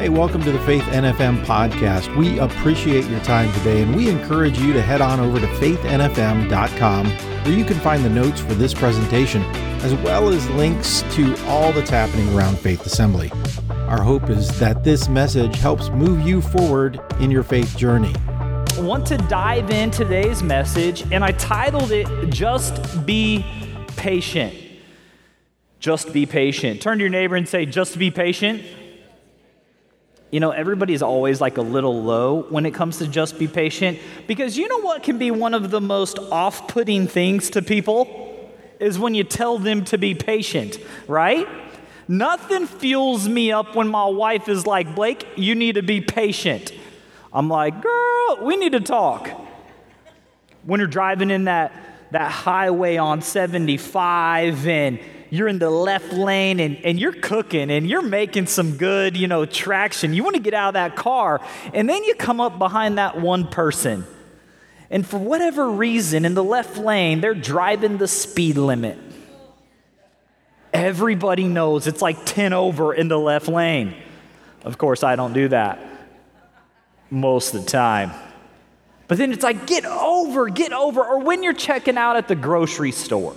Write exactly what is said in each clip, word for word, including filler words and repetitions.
Hey, welcome to the Faith N F M podcast. We appreciate your time today, and we encourage you to head on over to faith n f m dot com, where you can find the notes for this presentation, as well as links to all that's happening around Faith Assembly. Our hope is that this message helps move you forward in your faith journey. I want to dive in today's message, and I titled it, Just Be Patient. Just be patient. Turn to your neighbor and say, just be patient. You know, everybody's always like a little low when it comes to just be patient, because you know what can be one of the most off-putting things to people is when you tell them to be patient, right? Nothing fuels me up when my wife is like, Blake, you need to be patient. I'm like, girl, we need to talk. When you're driving in that, that highway on seventy-five and you're in the left lane and, and you're cooking and you're making some good, you know, traction. You want to get out of that car. And then you come up behind that one person. And for whatever reason, in the left lane, they're driving the speed limit. Everybody knows it's like ten over in the left lane. Of course, I don't do that most of the time. But then it's like, get over, get over. Or when you're checking out at the grocery store,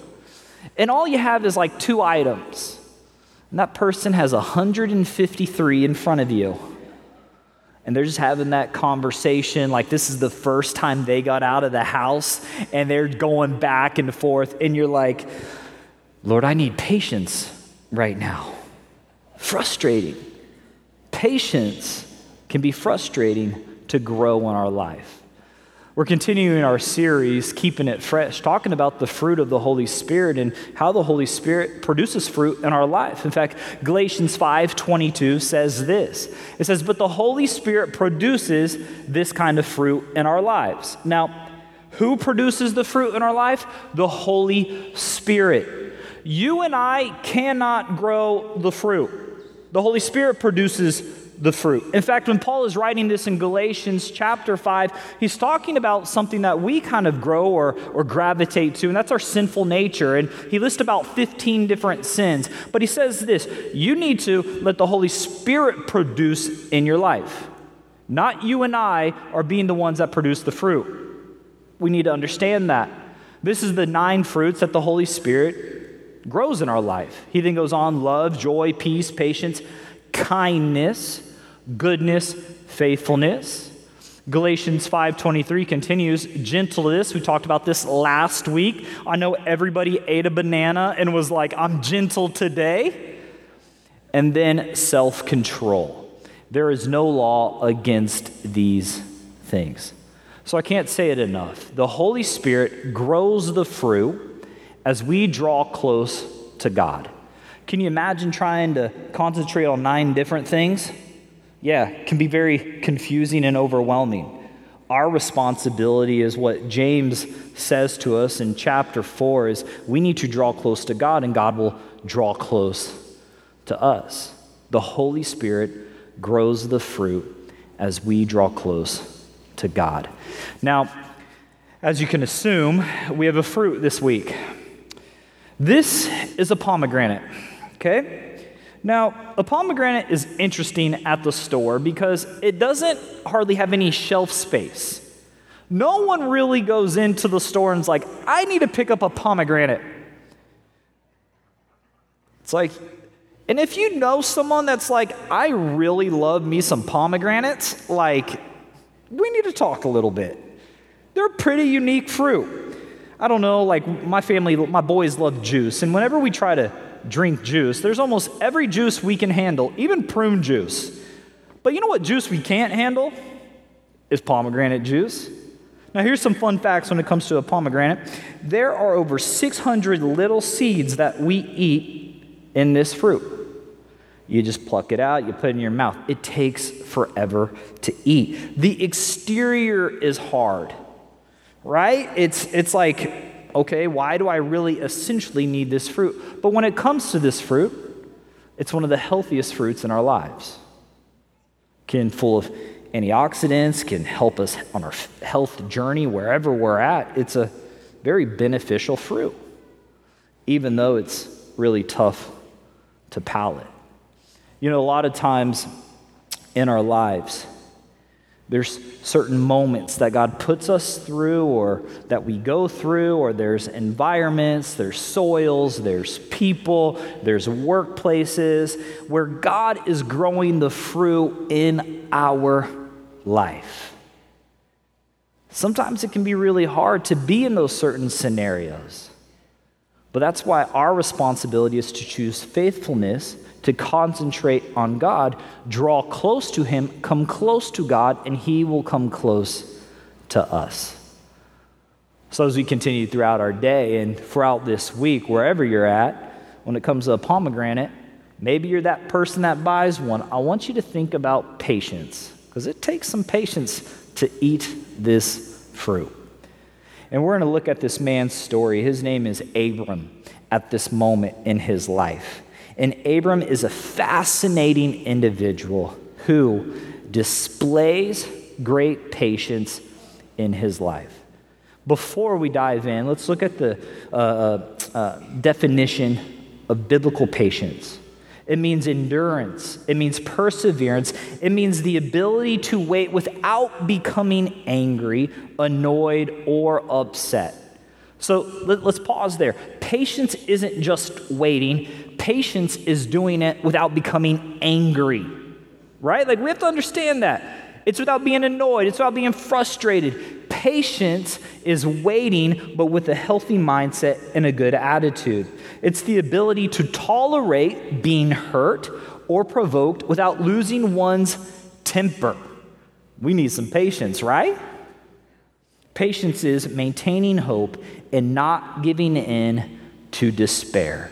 and all you have is like two items, and that person has one hundred fifty-three in front of you. And they're just having that conversation like this is the first time they got out of the house, and they're going back and forth, and you're like, Lord, I need patience right now. Frustrating. Patience can be frustrating to grow in our life. We're continuing our series, Keeping It Fresh, talking about the fruit of the Holy Spirit and how the Holy Spirit produces fruit in our life. In fact, Galatians five twenty-two says this. It says, but the Holy Spirit produces this kind of fruit in our lives. Now, who produces the fruit in our life? The Holy Spirit. You and I cannot grow the fruit. The Holy Spirit produces the fruit. In fact, when Paul is writing this in Galatians chapter five, he's talking about something that we kind of grow or, or gravitate to, and that's our sinful nature. And he lists about fifteen different sins. But he says this, you need to let the Holy Spirit produce in your life. Not you and I are being the ones that produce the fruit. We need to understand that. This is the nine fruits that the Holy Spirit grows in our life. He then goes on, love, joy, peace, patience, kindness, goodness, faithfulness. Galatians five twenty-three continues, gentleness. We talked about this last week. I know everybody ate a banana and was like, I'm gentle today. And then self-control. There is no law against these things. So I can't say it enough. The Holy Spirit grows the fruit as we draw close to God. Can you imagine trying to concentrate on nine different things? Yeah, it can be very confusing and overwhelming. Our responsibility is what James says to us in chapter four is we need to draw close to God, and God will draw close to us. The Holy Spirit grows the fruit as we draw close to God. Now, as you can assume, we have a fruit this week. This is a pomegranate. Okay? Now, a pomegranate is interesting at the store because it doesn't hardly have any shelf space. No one really goes into the store and is like, I need to pick up a pomegranate. It's like, and if you know someone that's like, I really love me some pomegranates, like, we need to talk a little bit. They're a pretty unique fruit. I don't know, like, my family, my boys love juice, and whenever we try to drink juice, there's almost every juice we can handle, even prune juice. But you know what juice we can't handle? Is pomegranate juice. Now here's some fun facts when it comes to a pomegranate. There are over six hundred little seeds that we eat in this fruit. You just pluck it out, you put it in your mouth. It takes forever to eat. The exterior is hard, right? It's, it's like, okay, why do I really essentially need this fruit? But when it comes to this fruit, it's one of the healthiest fruits in our lives. Can full of antioxidants, can help us on our health journey wherever we're at. It's a very beneficial fruit, even though it's really tough to palate. You know, a lot of times in our lives. There's certain moments that God puts us through, or that we go through, or there's environments, there's soils, there's people, there's workplaces where God is growing the fruit in our life. Sometimes it can be really hard to be in those certain scenarios, but that's why our responsibility is to choose faithfulness, to concentrate on God, draw close to him, come close to God, and he will come close to us. So as we continue throughout our day and throughout this week, wherever you're at, when it comes to a pomegranate, maybe you're that person that buys one. I want you to think about patience, because it takes some patience to eat this fruit. And we're going to look at this man's story. His name is Abram at this moment in his life. And Abram is a fascinating individual who displays great patience in his life. Before we dive in, let's look at the uh, uh, definition of biblical patience. It means endurance. It means perseverance. It means the ability to wait without becoming angry, annoyed, or upset. So let's pause there. Patience isn't just waiting. Patience is doing it without becoming angry, right? Like, we have to understand that. It's without being annoyed. It's without being frustrated. Patience is waiting, but with a healthy mindset and a good attitude. It's the ability to tolerate being hurt or provoked without losing one's temper. We need some patience, right? Patience is maintaining hope and not giving in to despair.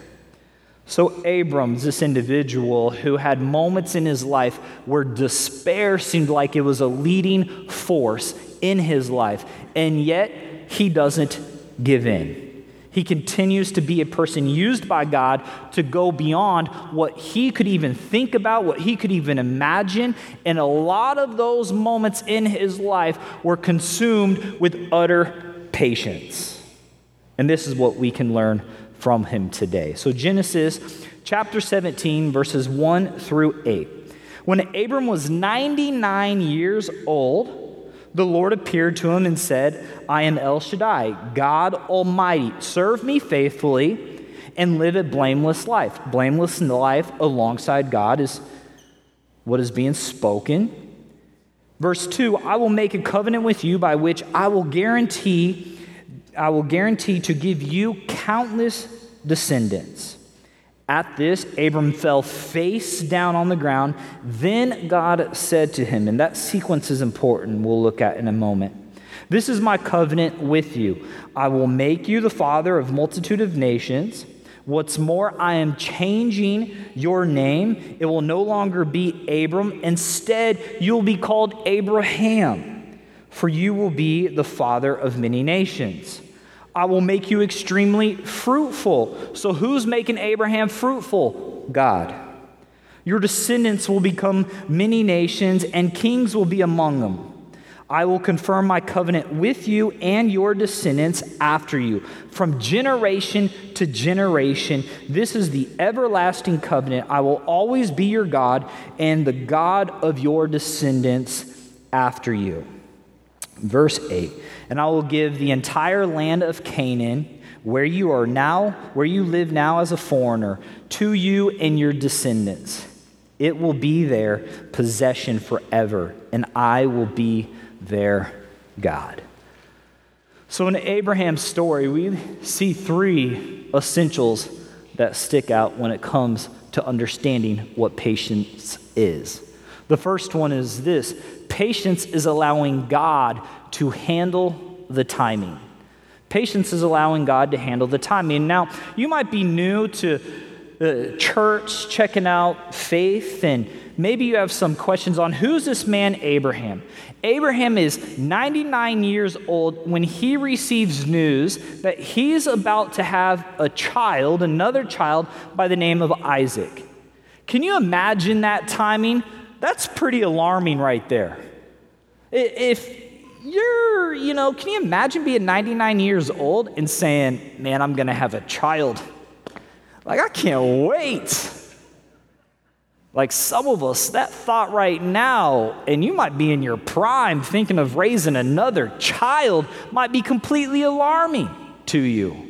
So Abram's this individual who had moments in his life where despair seemed like it was a leading force in his life, and yet he doesn't give in. He continues to be a person used by God to go beyond what he could even think about, what he could even imagine, and a lot of those moments in his life were consumed with utter patience. And this is what we can learn from him today. So Genesis chapter seventeen, verses one through eight. When Abram was ninety-nine years old, the Lord appeared to him and said, I am El Shaddai, God Almighty. Serve me faithfully and live a blameless life. Blameless life alongside God is what is being spoken. Verse two, I will make a covenant with you by which I will guarantee I will guarantee to give you countless descendants. At this, Abram fell face down on the ground. Then God said to him, and that sequence is important, we'll look at in a moment. This is my covenant with you. I will make you the father of a multitude of nations. What's more, I am changing your name. It will no longer be Abram. Instead, you'll be called Abraham. For you will be the father of many nations. I will make you extremely fruitful. So who's making Abraham fruitful? God. Your descendants will become many nations, and kings will be among them. I will confirm my covenant with you and your descendants after you, from generation to generation. This is the everlasting covenant. I will always be your God and the God of your descendants after you. Verse eight, and I will give the entire land of Canaan, where you are now, where you live now as a foreigner, to you and your descendants. It will be their possession forever, and I will be their God. So in Abraham's story, we see three essentials that stick out when it comes to understanding what patience is. The first one is this. Patience is allowing God to handle the timing. Patience is allowing God to handle the timing. Now, you might be new to uh, church, checking out faith, and maybe you have some questions on who's this man Abraham. Abraham is ninety-nine years old when he receives news that he's about to have a child, another child, by the name of Isaac. Can you imagine that timing? That's pretty alarming right there. If you're, you know, can you imagine being ninety-nine years old and saying, man, I'm going to have a child? Like, I can't wait. Like some of us, that thought right now, and you might be in your prime thinking of raising another child, might be completely alarming to you.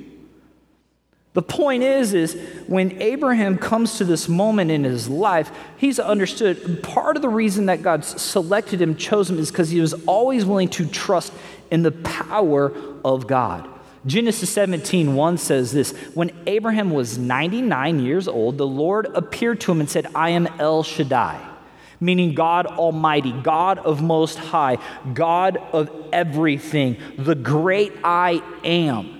The point is, is when Abraham comes to this moment in his life, he's understood part of the reason that God selected him, chose him, is because he was always willing to trust in the power of God. Genesis seventeen one says this, when Abraham was ninety-nine years old, the Lord appeared to him and said, I am El Shaddai, meaning God Almighty, God of Most High, God of everything, the great I am.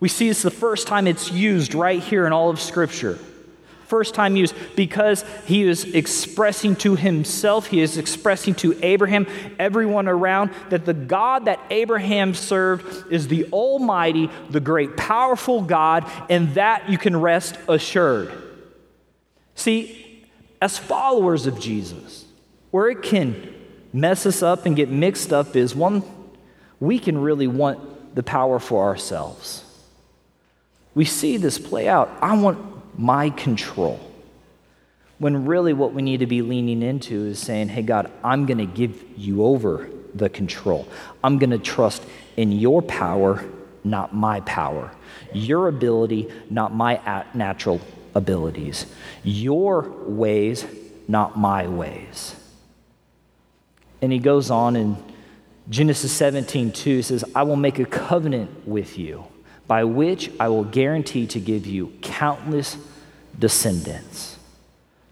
We see it's the first time it's used right here in all of Scripture. First time used because he is expressing to himself, he is expressing to Abraham, everyone around, that the God that Abraham served is the Almighty, the great, powerful God, and that you can rest assured. See, as followers of Jesus, where it can mess us up and get mixed up is one, we can really want the power for ourselves. We see this play out. I want my control. When really what we need to be leaning into is saying, hey, God, I'm going to give you over the control. I'm going to trust in your power, not my power. Your ability, not my natural abilities. Your ways, not my ways. And he goes on in Genesis seventeen two, says, I will make a covenant with you, by which I will guarantee to give you countless descendants.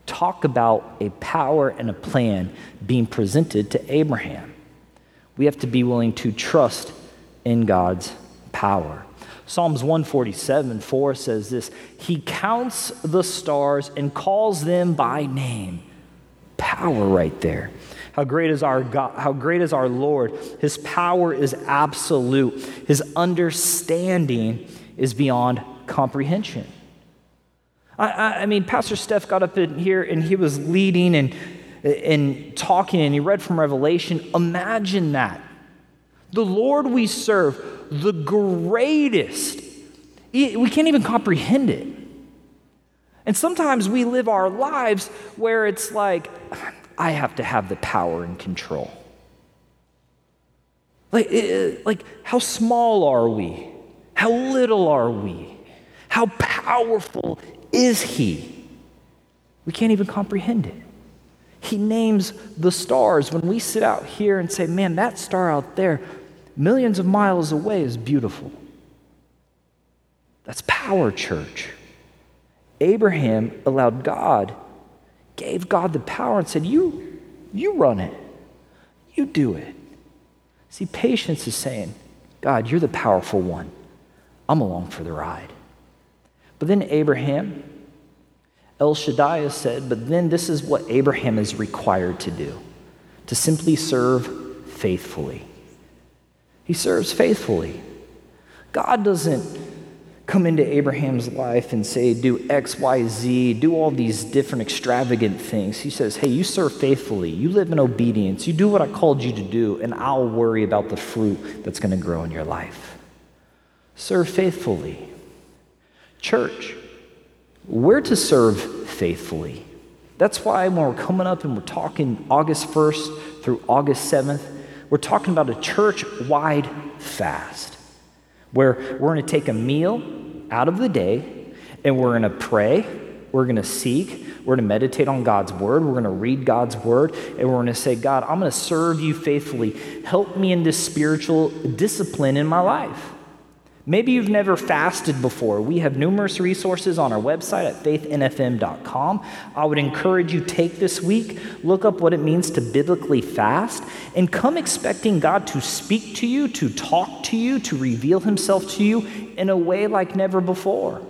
Talk about a power and a plan being presented to Abraham. We have to be willing to trust in God's power. Psalms one forty-seven four says this, he counts the stars and calls them by name. Power right there. How great is our God, how great is our Lord. His power is absolute. His understanding is beyond comprehension. I, I, I mean, Pastor Steph got up in here and he was leading and, and talking and he read from Revelation. Imagine that. The Lord we serve, the greatest. We can't even comprehend it. And sometimes we live our lives where it's like, I have to have the power and control. Like, like, how small are we? How little are we? How powerful is he? We can't even comprehend it. He names the stars. When we sit out here and say, man, that star out there, millions of miles away, is beautiful. That's power, church. Abraham allowed God, gave God the power and said, you, you run it. You do it. See, patience is saying, God, you're the powerful one. I'm along for the ride. But then Abraham, El Shaddai said, but then this is what Abraham is required to do, to simply serve faithfully. He serves faithfully. God doesn't come into Abraham's life and say, do X, Y, Z, do all these different extravagant things. He says, hey, you serve faithfully. You live in obedience. You do what I called you to do, and I'll worry about the fruit that's going to grow in your life. Serve faithfully. Church, we're to serve faithfully. That's why when we're coming up and we're talking August first through August seventh, we're talking about a church-wide fast, where we're going to take a meal out of the day, and we're going to pray, we're going to seek, we're going to meditate on God's word, we're going to read God's word, and we're going to say, God, I'm going to serve you faithfully. Help me in this spiritual discipline in my life. Maybe you've never fasted before. We have numerous resources on our website at faith n f m dot com. I would encourage you, take this week, look up what it means to biblically fast, and come expecting God to speak to you, to talk to you, to reveal himself to you in a way like never before.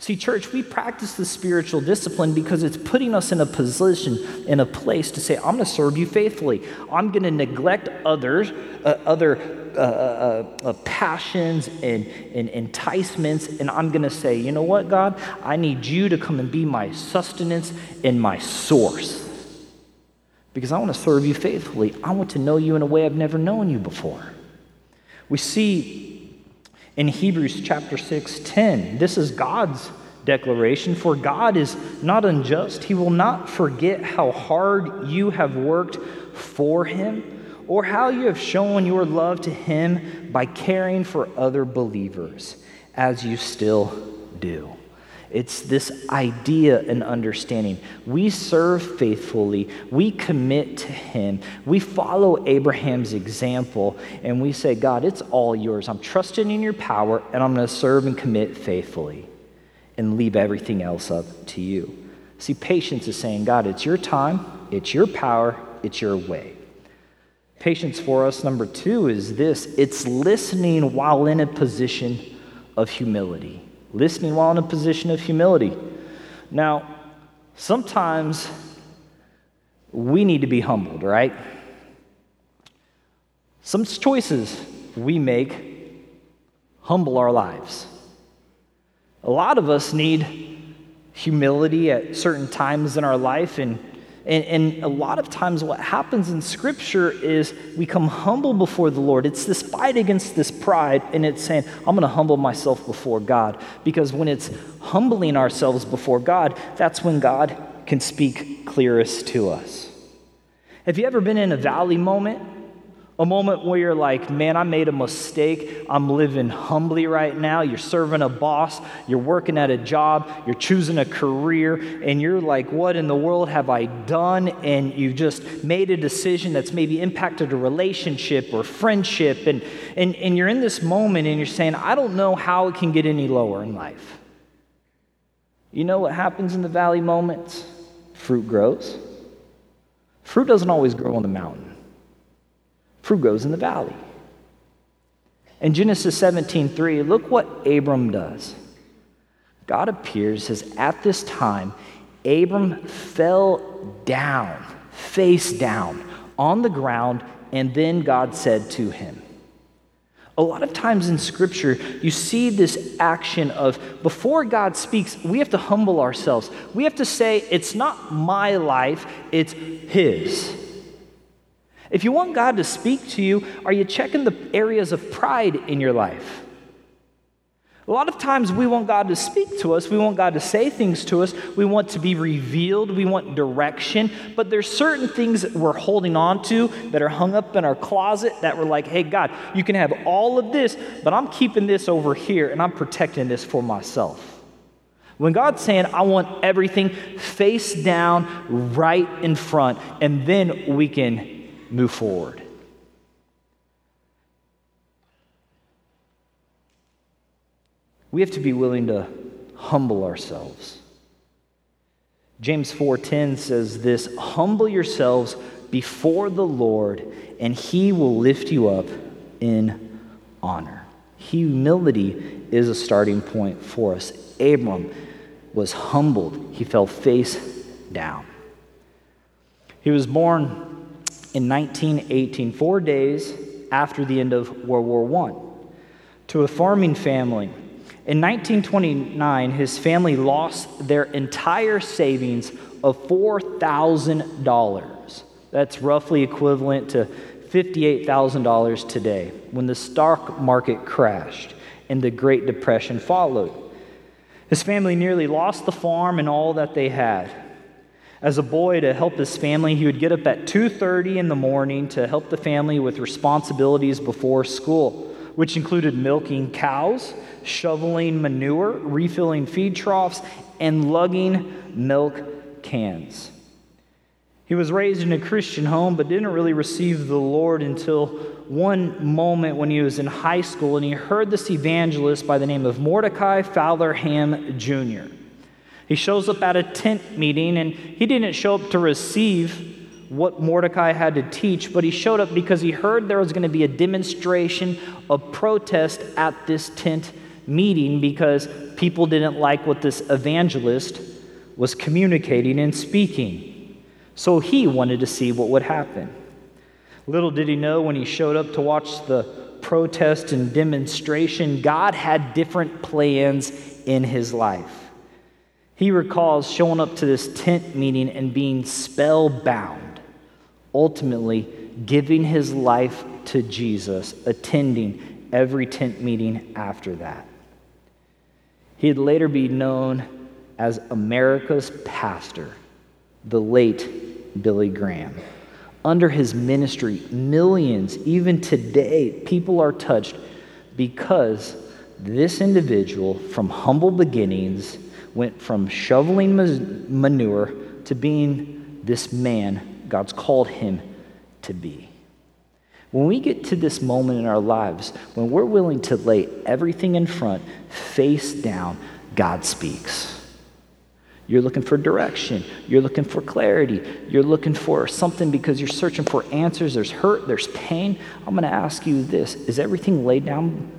See, church, we practice the spiritual discipline because it's putting us in a position, in a place to say, I'm going to serve you faithfully. I'm going to neglect others, uh, other uh, uh, uh, passions and, and enticements, and I'm going to say, you know what, God? I need you to come and be my sustenance and my source because I want to serve you faithfully. I want to know you in a way I've never known you before. We see in Hebrews chapter six ten, this is God's declaration, for God is not unjust. He will not forget how hard you have worked for him or how you have shown your love to him by caring for other believers, as you still do. It's this idea and understanding. We serve faithfully. We commit to him. We follow Abraham's example, and we say, God, it's all yours. I'm trusting in your power, and I'm going to serve and commit faithfully and leave everything else up to you. See, patience is saying, God, it's your time, it's your power, it's your way. Patience for us, number two, is this. It's listening while in a position of humility. Listening while in a position of humility. Now, sometimes we need to be humbled, right? Some choices we make humble our lives. A lot of us need humility at certain times in our life, and And, and a lot of times what happens in Scripture is we come humble before the Lord. It's this fight against this pride, and it's saying, I'm going to humble myself before God. Because when it's humbling ourselves before God, that's when God can speak clearest to us. Have you ever been in a valley moment? A moment where you're like, man, I made a mistake. I'm living humbly right now. You're serving a boss. You're working at a job. You're choosing a career. And you're like, what in the world have I done? And you just made a decision that's maybe impacted a relationship or friendship. And, and, and you're in this moment and you're saying, I don't know how it can get any lower in life. You know what happens in the valley moments? Fruit grows. Fruit doesn't always grow on the mountain. Fruit grows in the valley. In Genesis seventeen three, look what Abram does. God appears, says, at this time, Abram fell down, face down, on the ground, and then God said to him. A lot of times in Scripture, you see this action of, before God speaks, we have to humble ourselves. We have to say, it's not my life, it's his. If you want God to speak to you, are you checking the areas of pride in your life? A lot of times we want God to speak to us. We want God to say things to us. We want to be revealed. We want direction. But there's certain things that we're holding on to that are hung up in our closet that we're like, hey, God, you can have all of this, but I'm keeping this over here, and I'm protecting this for myself. When God's saying, I want everything face down right in front, and then we can move forward. We have to be willing to humble ourselves. James four ten says this, humble yourselves before the Lord, and he will lift you up in honor. Humility is a starting point for us. Abram was humbled. He fell face down. He was born in nineteen eighteen, four days after the end of World War One, to a farming family. In nineteen twenty-nine, his family lost their entire savings of four thousand dollars. That's roughly equivalent to fifty-eight thousand dollars today, when the stock market crashed and the Great Depression followed. His family nearly lost the farm and all that they had. As a boy, to help his family, he would get up at two thirty in the morning to help the family with responsibilities before school, which included milking cows, shoveling manure, refilling feed troughs, and lugging milk cans. He was raised in a Christian home, but didn't really receive the Lord until one moment when he was in high school, and he heard this evangelist by the name of Mordecai Fowler Ham Junior He shows up at a tent meeting, and he didn't show up to receive what Mordecai had to teach, but he showed up because he heard there was going to be a demonstration of protest at this tent meeting because people didn't like what this evangelist was communicating and speaking. So he wanted to see what would happen. Little did he know, when he showed up to watch the protest and demonstration, God had different plans in his life. He recalls showing up to this tent meeting and being spellbound, ultimately giving his life to Jesus, attending every tent meeting after that. He'd later be known as America's pastor, the late Billy Graham. Under his ministry, millions, even today, people are touched because this individual from humble beginnings went from shoveling manure to being this man God's called him to be. When we get to this moment in our lives, when we're willing to lay everything in front, face down, God speaks. You're looking for direction. You're looking for clarity. You're looking for something because you're searching for answers. There's hurt. There's pain. I'm going to ask you this. Is everything laid down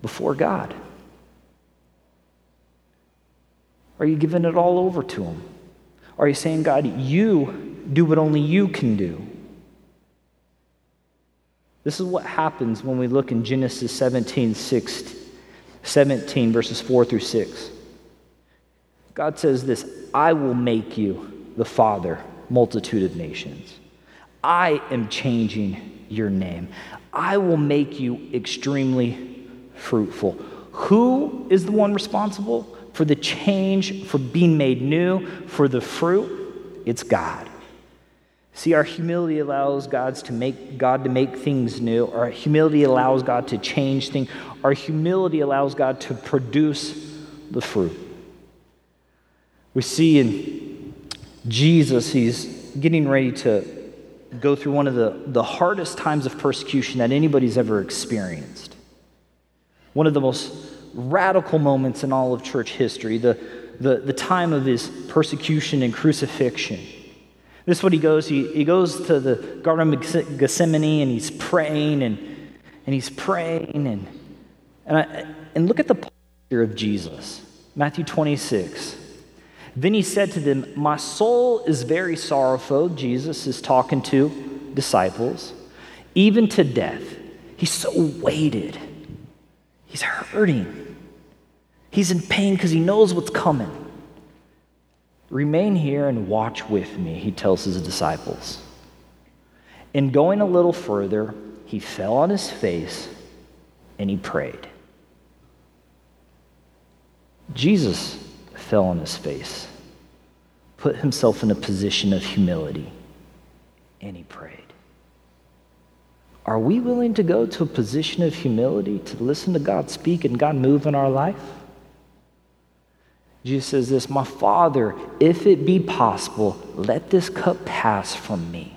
before God? Are you giving it all over to him? Are you saying, God, you do what only you can do? This is what happens when we look in Genesis seventeen, six, seventeen, verses four through six. God says this, I will make you the father, multitude of nations. I am changing your name. I will make you extremely fruitful. Who is the one responsible for the change, for being made new, for the fruit? It's God. See, our humility allows God to make, God to make things new. Our humility allows God to change things. Our humility allows God to produce the fruit. We see in Jesus, he's getting ready to go through one of the, the hardest times of persecution that anybody's ever experienced. One of the most radical moments in all of church history, the, the, the time of his persecution and crucifixion. This is what he goes, he, he goes to the Garden of Gethsemane and he's praying and, and he's praying and, and, I, and look at the posture of Jesus, Matthew twenty-six. Then he said to them, my soul is very sorrowful. Jesus is talking to disciples, even to death. He's so weighted. He's hurting. He's in pain because he knows what's coming. Remain here and watch with me, he tells his disciples. And going a little further, he fell on his face and he prayed. Jesus fell on his face, put himself in a position of humility, and he prayed. Are we willing to go to a position of humility to listen to God speak and God move in our life? Jesus says this, my Father, if it be possible, let this cup pass from me.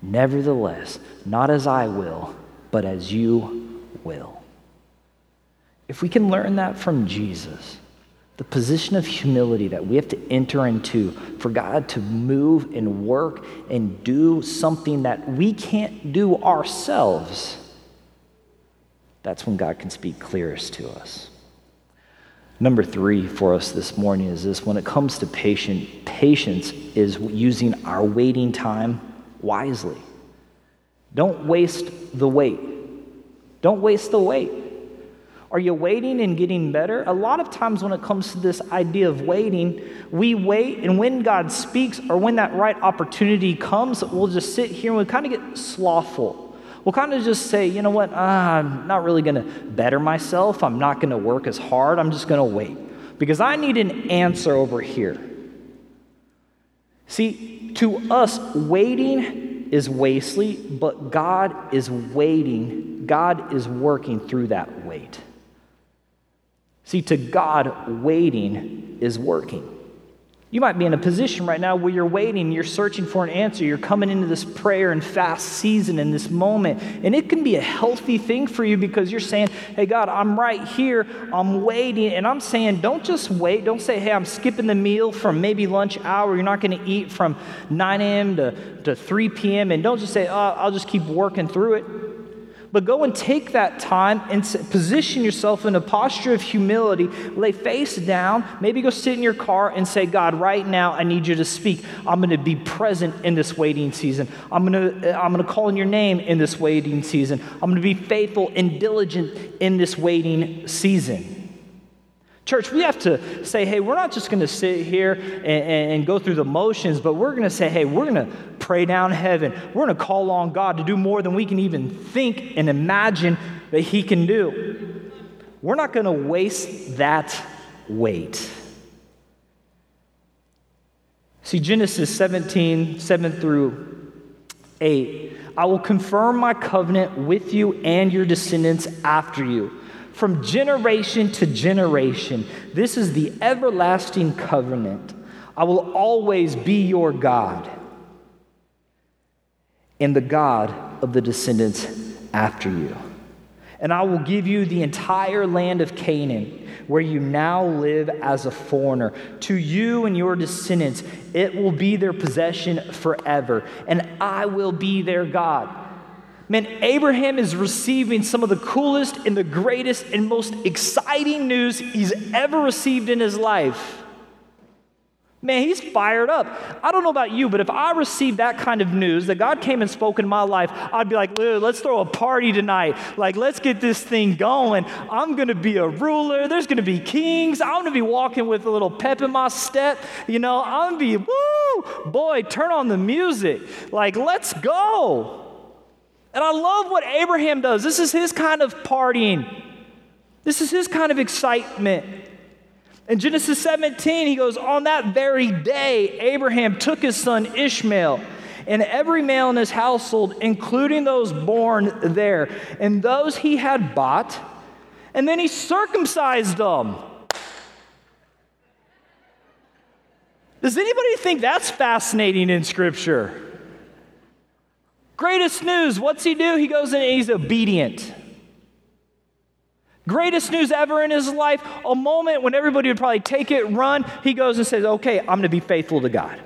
Nevertheless, not as I will, but as you will. If we can learn that from Jesus, the position of humility that we have to enter into for God to move and work and do something that we can't do ourselves, that's when God can speak clearest to us. Number three for us this morning is this. When it comes to patience, patience is using our waiting time wisely. Don't waste the wait. Don't waste the wait. Are you waiting and getting better? A lot of times when it comes to this idea of waiting, we wait, and when God speaks or when that right opportunity comes, we'll just sit here and we kind of get slothful. We'll kind of just say, you know what, uh, I'm not really going to better myself. I'm not going to work as hard. I'm just going to wait because I need an answer over here. See, to us, waiting is wastely, but God is waiting. God is working through that wait. See, to God, waiting is working. You might be in a position right now where you're waiting, you're searching for an answer, you're coming into this prayer and fast season in this moment, and it can be a healthy thing for you because you're saying, hey, God, I'm right here, I'm waiting, and I'm saying, don't just wait. Don't say, hey, I'm skipping the meal from maybe lunch hour. You're not going to eat from nine a.m. to, to three p.m., and don't just say, oh, I'll just keep working through it. But go and take that time and position yourself in a posture of humility. Lay face down. Maybe go sit in your car and say, God, right now I need you to speak. I'm going to be present in this waiting season. I'm going to, I'm going to call on your name in this waiting season. I'm going to be faithful and diligent in this waiting season. Church, we have to say, hey, we're not just going to sit here and, and go through the motions, but we're going to say, hey, we're going to pray down heaven. We're going to call on God to do more than we can even think and imagine that he can do. We're not going to waste that wait. See, Genesis seventeen, seven through eight. I will confirm my covenant with you and your descendants after you, from generation to generation. This is the everlasting covenant. I will always be your God and the God of the descendants after you. And I will give you the entire land of Canaan, where you now live as a foreigner. To you and your descendants, it will be their possession forever, and I will be their God. Man, Abraham is receiving some of the coolest and the greatest and most exciting news he's ever received in his life. Man, he's fired up. I don't know about you, but if I received that kind of news, that God came and spoke in my life, I'd be like, let's throw a party tonight. Like, let's get this thing going. I'm going to be a ruler. There's going to be kings. I'm going to be walking with a little pep in my step. You know, I'm going to be, woo, boy, turn on the music. Like, let's go. And I love what Abraham does. This is his kind of partying. This is his kind of excitement. In Genesis seventeen, he goes, on that very day, Abraham took his son Ishmael and every male in his household, including those born there, and those he had bought, and then he circumcised them. Does anybody think that's fascinating in Scripture? Greatest news, what's he do? He goes in and he's obedient. Greatest news ever in his life, a moment when everybody would probably take it, run. He goes and says, okay, I'm going to be faithful to God.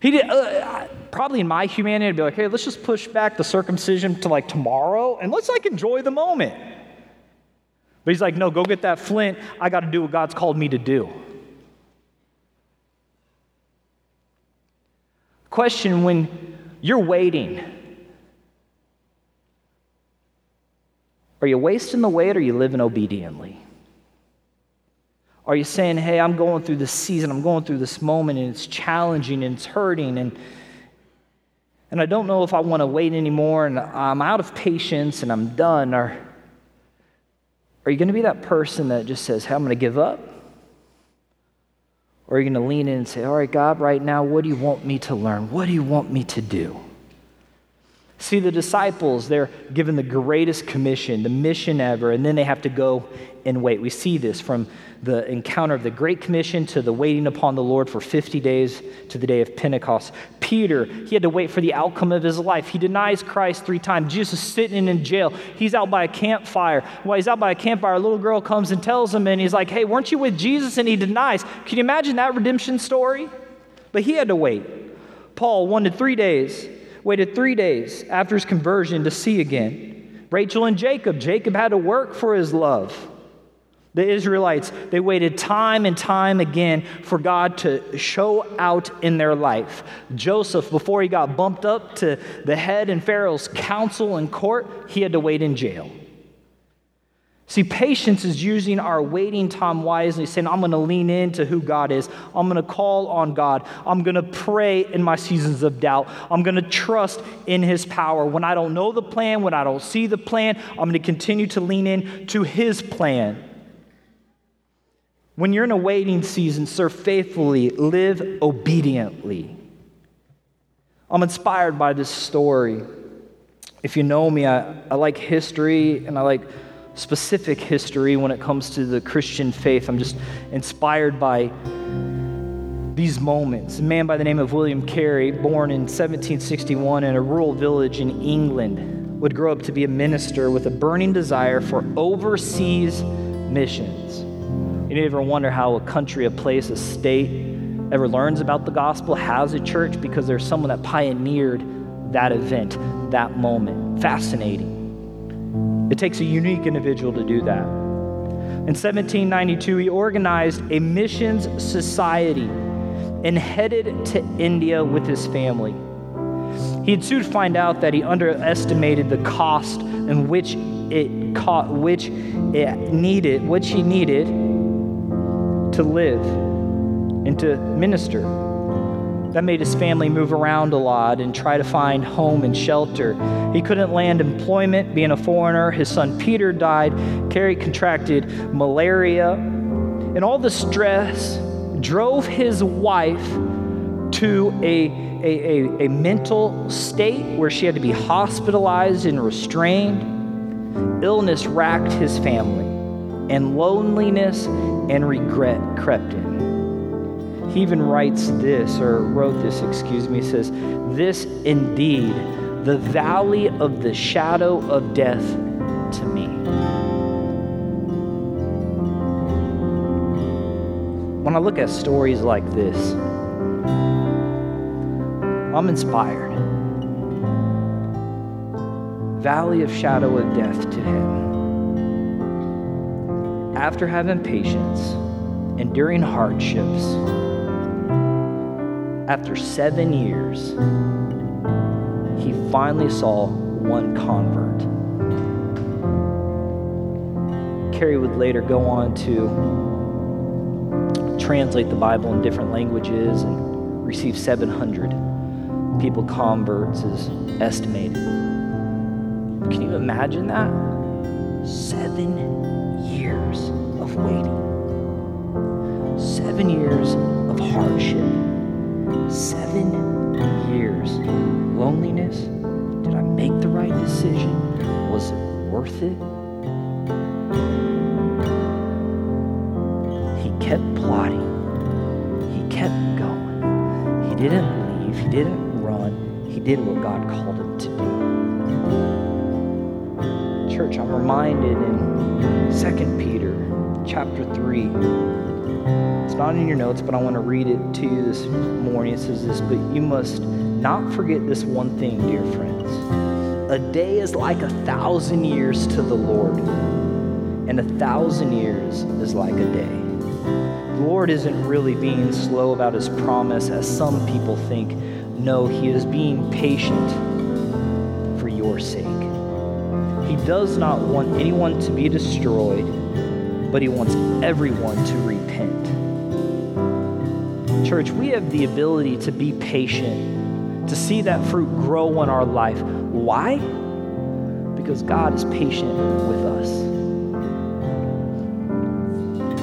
He did, uh, probably in my humanity, I'd be like, hey, let's just push back the circumcision to like tomorrow and let's like enjoy the moment. But he's like, no, go get that flint. I got to do what God's called me to do. Question, when you're waiting, are you wasting the weight, or are you living obediently? Are you saying, hey, I'm going through this season, I'm going through this moment, and it's challenging, and it's hurting, and, and I don't know if I want to wait anymore, and I'm out of patience, and I'm done? Or are you going to be that person that just says, hey, I'm going to give up? Or are you going to lean in and say, all right, God, right now, what do you want me to learn? What do you want me to do? See, the disciples, they're given the greatest commission, the mission ever, and then they have to go and wait. We see this from the encounter of the Great Commission to the waiting upon the Lord for fifty days to the day of Pentecost. Peter, he had to wait for the outcome of his life. He denies Christ three times. Jesus is sitting in jail. He's out by a campfire. While he's out by a campfire, a little girl comes and tells him, and he's like, hey, weren't you with Jesus? And he denies. Can you imagine that redemption story? But he had to wait. Paul, one to three days. Waited three days after his conversion to see again. Rachel and Jacob. Jacob had to work for his love. The Israelites, they waited time and time again for God to show out in their life. Joseph, before he got bumped up to the head in Pharaoh's council and court, he had to wait in jail. See, patience is using our waiting time wisely, saying, I'm going to lean into who God is. I'm going to call on God. I'm going to pray in my seasons of doubt. I'm going to trust in His power. When I don't know the plan, when I don't see the plan, I'm going to continue to lean in to His plan. When you're in a waiting season, serve faithfully, live obediently. I'm inspired by this story. If you know me, I, I like history, and I like specific history when it comes to the Christian faith. I'm just inspired by these moments. A man by the name of William Carey, born in seventeen sixty-one in a rural village in England, would grow up to be a minister with a burning desire for overseas missions. You never wonder how a country, a place, a state ever learns about the gospel, has a church, because there's someone that pioneered that event, that moment. Fascinating. It takes a unique individual to do that. In seventeen ninety-two, he organized a missions society and headed to India with his family. He would soon find out that he underestimated the cost and which it caught, which it needed, which he needed to live and to minister. That made his family move around a lot and try to find home and shelter. He couldn't land employment, being a foreigner. His son Peter died. Carey contracted malaria. And all the stress drove his wife to a, a, a, a mental state where she had to be hospitalized and restrained. Illness racked his family, and loneliness and regret crept in. He even writes this, or wrote this, excuse me, says, "This indeed, the valley of the shadow of death to me." When I look at stories like this, I'm inspired. Valley of shadow of death to him. After having patience, enduring hardships, after seven years, he finally saw one convert. Carey would later go on to translate the Bible in different languages and receive seven hundred people converts is estimated. Can you imagine that? Seven years of waiting. Seven years of hardship. Seven years. Loneliness. Did I make the right decision? Was it worth it? He kept plotting. He kept going. He didn't leave. He didn't run. He did what God called him to do. Church, I'm reminded in Second Peter chapter three. It's not in your notes, but I want to read it to you this morning. It says this, "But you must not forget this one thing, dear friends. A day is like a thousand years to the Lord, and a thousand years is like a day." The Lord isn't really being slow about his promise, as some people think. No, he is being patient for your sake. He does not want anyone to be destroyed, but he wants everyone to repent. Church, we have the ability to be patient, to see that fruit grow in our life. Why? Because God is patient with us.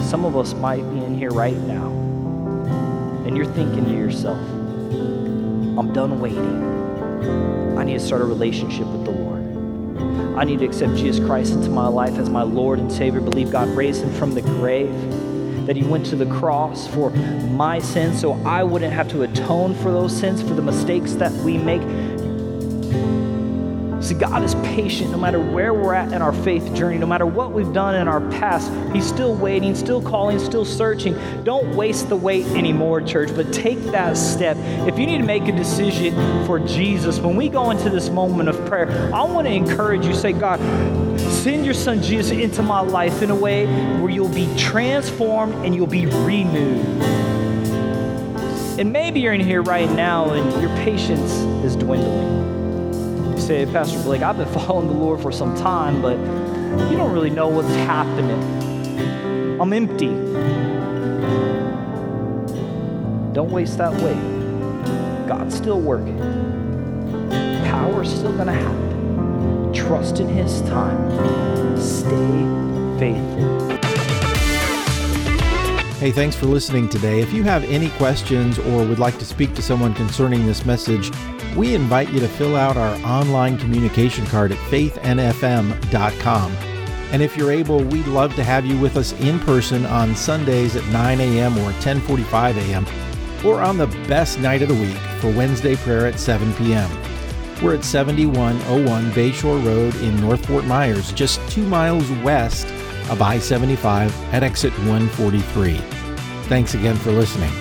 Some of us might be in here right now, and you're thinking to yourself, I'm done waiting. I need to start a relationship with the Lord. I need to accept Jesus Christ into my life as my Lord and Savior, believe God raised him from the grave, that he went to the cross for my sins so I wouldn't have to atone for those sins, for the mistakes that we make. See, God is patient no matter where we're at in our faith journey, no matter what we've done in our past. He's still waiting, still calling, still searching. Don't waste the wait anymore, church, but take that step. If you need to make a decision for Jesus, when we go into this moment of prayer, I want to encourage you, say, God, send your son Jesus into my life in a way where you'll be transformed and you'll be renewed. And maybe you're in here right now and your patience is dwindling. Say, Pastor Blake, I've been following the Lord for some time, but you don't really know what's happening. I'm empty. Don't waste that wait. God's still working. Power's still going to happen. Trust in his time. Stay faithful. Hey, thanks for listening today. If you have any questions or would like to speak to someone concerning this message, we invite you to fill out our online communication card at faith n f m dot com. And if you're able, we'd love to have you with us in person on Sundays at nine a.m. or ten forty-five a.m. or on the best night of the week for Wednesday prayer at seven p.m. We're at seventy-one oh one Bayshore Road in North Fort Myers, just two miles west of I seventy-five at exit one forty-three. Thanks again for listening.